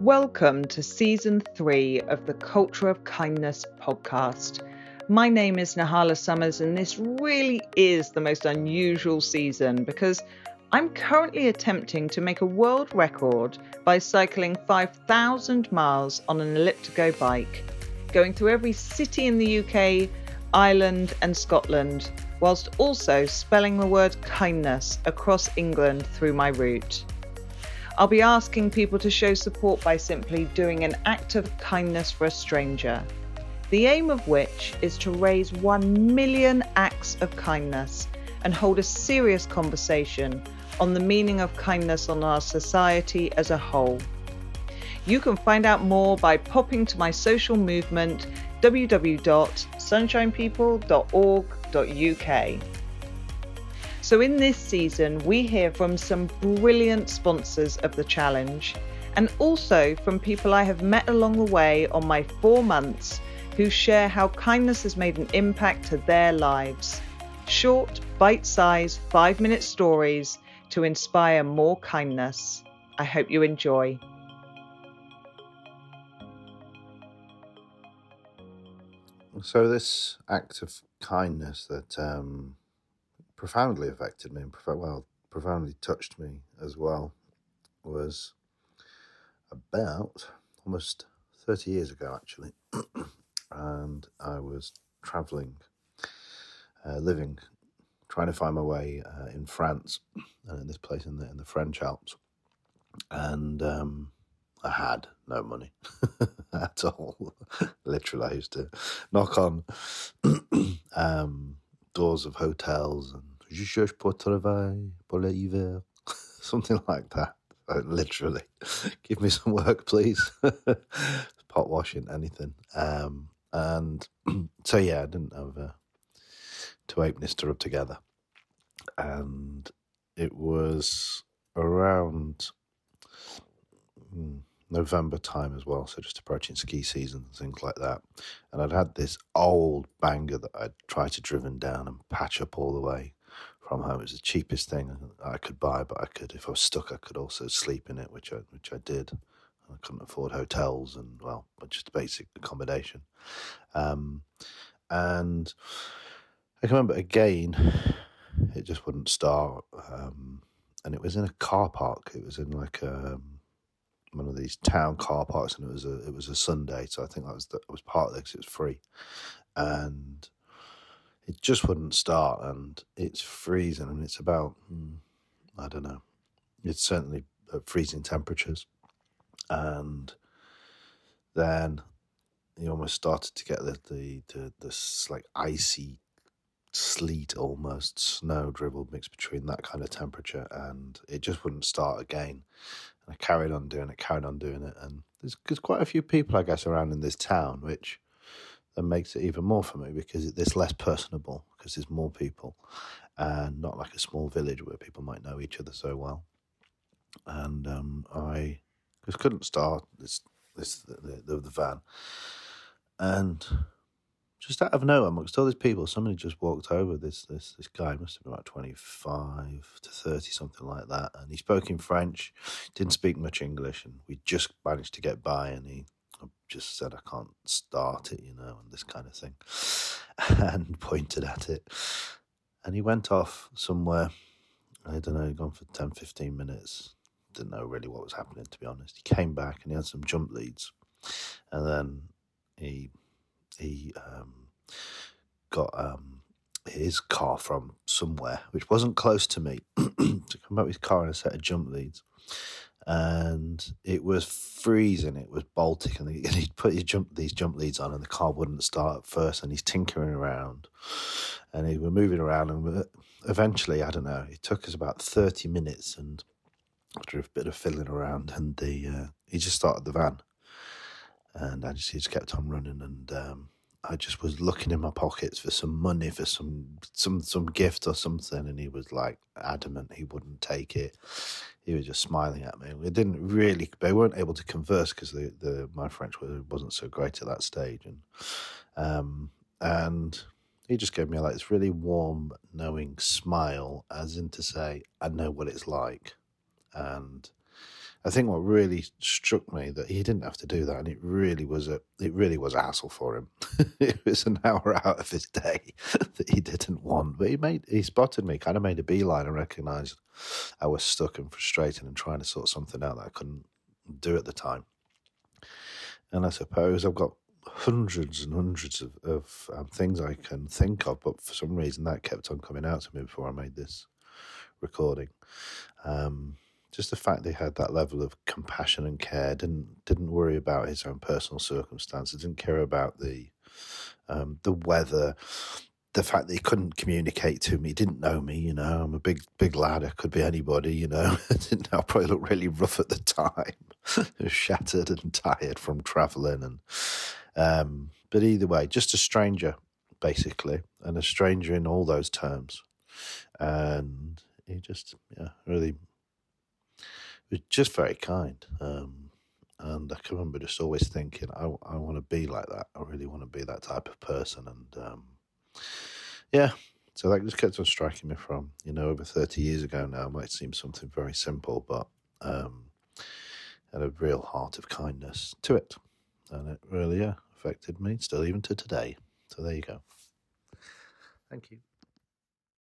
Welcome to Season 3 of the Culture of Kindness podcast. My name is Nahala Summers, and this really is the most unusual season because I'm currently attempting to make a world record by cycling 5,000 miles on an ElliptiGO bike, going through every city in the UK, Ireland and Scotland, whilst also spelling the word kindness across England through my route. I'll be asking people to show support by simply doing an act of kindness for a stranger, the aim of which is to raise 1 million acts of kindness and hold a serious conversation on the meaning of kindness on our society as a whole. You can find out more by popping to my social movement, www.sunshinepeople.org.uk. So in this season, we hear from some brilliant sponsors of the challenge and also from people I have met along the way on my 4 months who share how kindness has made an impact to their lives. Short, bite-sized, 5-minute stories to inspire more kindness. I hope you enjoy. So this act of kindness that profoundly affected me and profoundly touched me as well was about almost 30 years ago, actually. And I was travelling, trying to find my way in France, and in this place in the French Alps. And I had no money at all. Literally, I used to knock on doors of hotels and "Je cherche pour travail pour l'hiver," something like that. Like, literally, give me some work, please. Pot washing, anything. And so yeah, I didn't have two openings to rub together, and it was around November time as well, so just approaching ski season and things like that. And I'd had this old banger that I'd tried to driven down and patch up all the way from home. It was the cheapest thing I could buy, but I could, if I was stuck, I could also sleep in it, which I did. I couldn't afford hotels and, well, just basic accommodation. And I can remember, again, it just wouldn't start. And it was in a car park. It was in like a one of these town car parks, and it was a Sunday, so I think that was part of it because it was free, and it just wouldn't start, and it's freezing, and it's about I don't know, it's certainly at freezing temperatures, and then you almost started to get the this like icy sleet, almost snow dribble mixed between that kind of temperature, and it just wouldn't start again. I carried on doing it, and there's quite a few people, I guess, around in this town, which then makes it even more for me because it's less personable because there's more people and not like a small village where people might know each other so well. And I just couldn't start the van, and just out of nowhere, amongst all these people, somebody just walked over. This guy must have been about 25 to 30, something like that. And he spoke in French, didn't speak much English, and we just managed to get by. And he just said, "I can't start it," and this kind of thing, and pointed at it. And he went off somewhere. I don't know. Gone for 10, 15 minutes. Didn't know really what was happening, to be honest. He came back and he had some jump leads, and then he got his car from somewhere, which wasn't close to me, to come up with his car and a set of jump leads. And it was freezing, it was Baltic, and he'd put these jump leads on, and the car wouldn't start at first, and he's tinkering around, and he were moving around, and eventually, I don't know, it took us about 30 minutes, and after a bit of fiddling around, and he just started the van. And he just kept on running, and I just was looking in my pockets for some money, for some gift or something, and he was like adamant he wouldn't take it. He was just smiling at me. They weren't able to converse because my French wasn't so great at that stage, and he just gave me like this really warm, knowing smile, as in to say, I know what it's like, and I think what really struck me that he didn't have to do that, and it really was a hassle for him. It was an hour out of his day that he didn't want, but he spotted me, kind of made a beeline, and recognised I was stuck and frustrated and trying to sort something out that I couldn't do at the time. And I suppose I've got hundreds and hundreds of things I can think of, but for some reason that kept on coming out to me before I made this recording. Just the fact they had that level of compassion and care, didn't worry about his own personal circumstances, didn't care about the weather, the fact that he couldn't communicate to me, didn't know me, you know, I'm a big lad, I could be anybody, you know. I probably looked really rough at the time, shattered and tired from travelling, and but either way, just a stranger, basically, and a stranger in all those terms. And he just, really... It was just very kind, and I can remember just always thinking, I want to be like that. I really want to be that type of person, and so that just kept on striking me from, over 30 years ago now. It might seem something very simple, but had a real heart of kindness to it, and it really affected me, still even to today. So there you go. Thank you.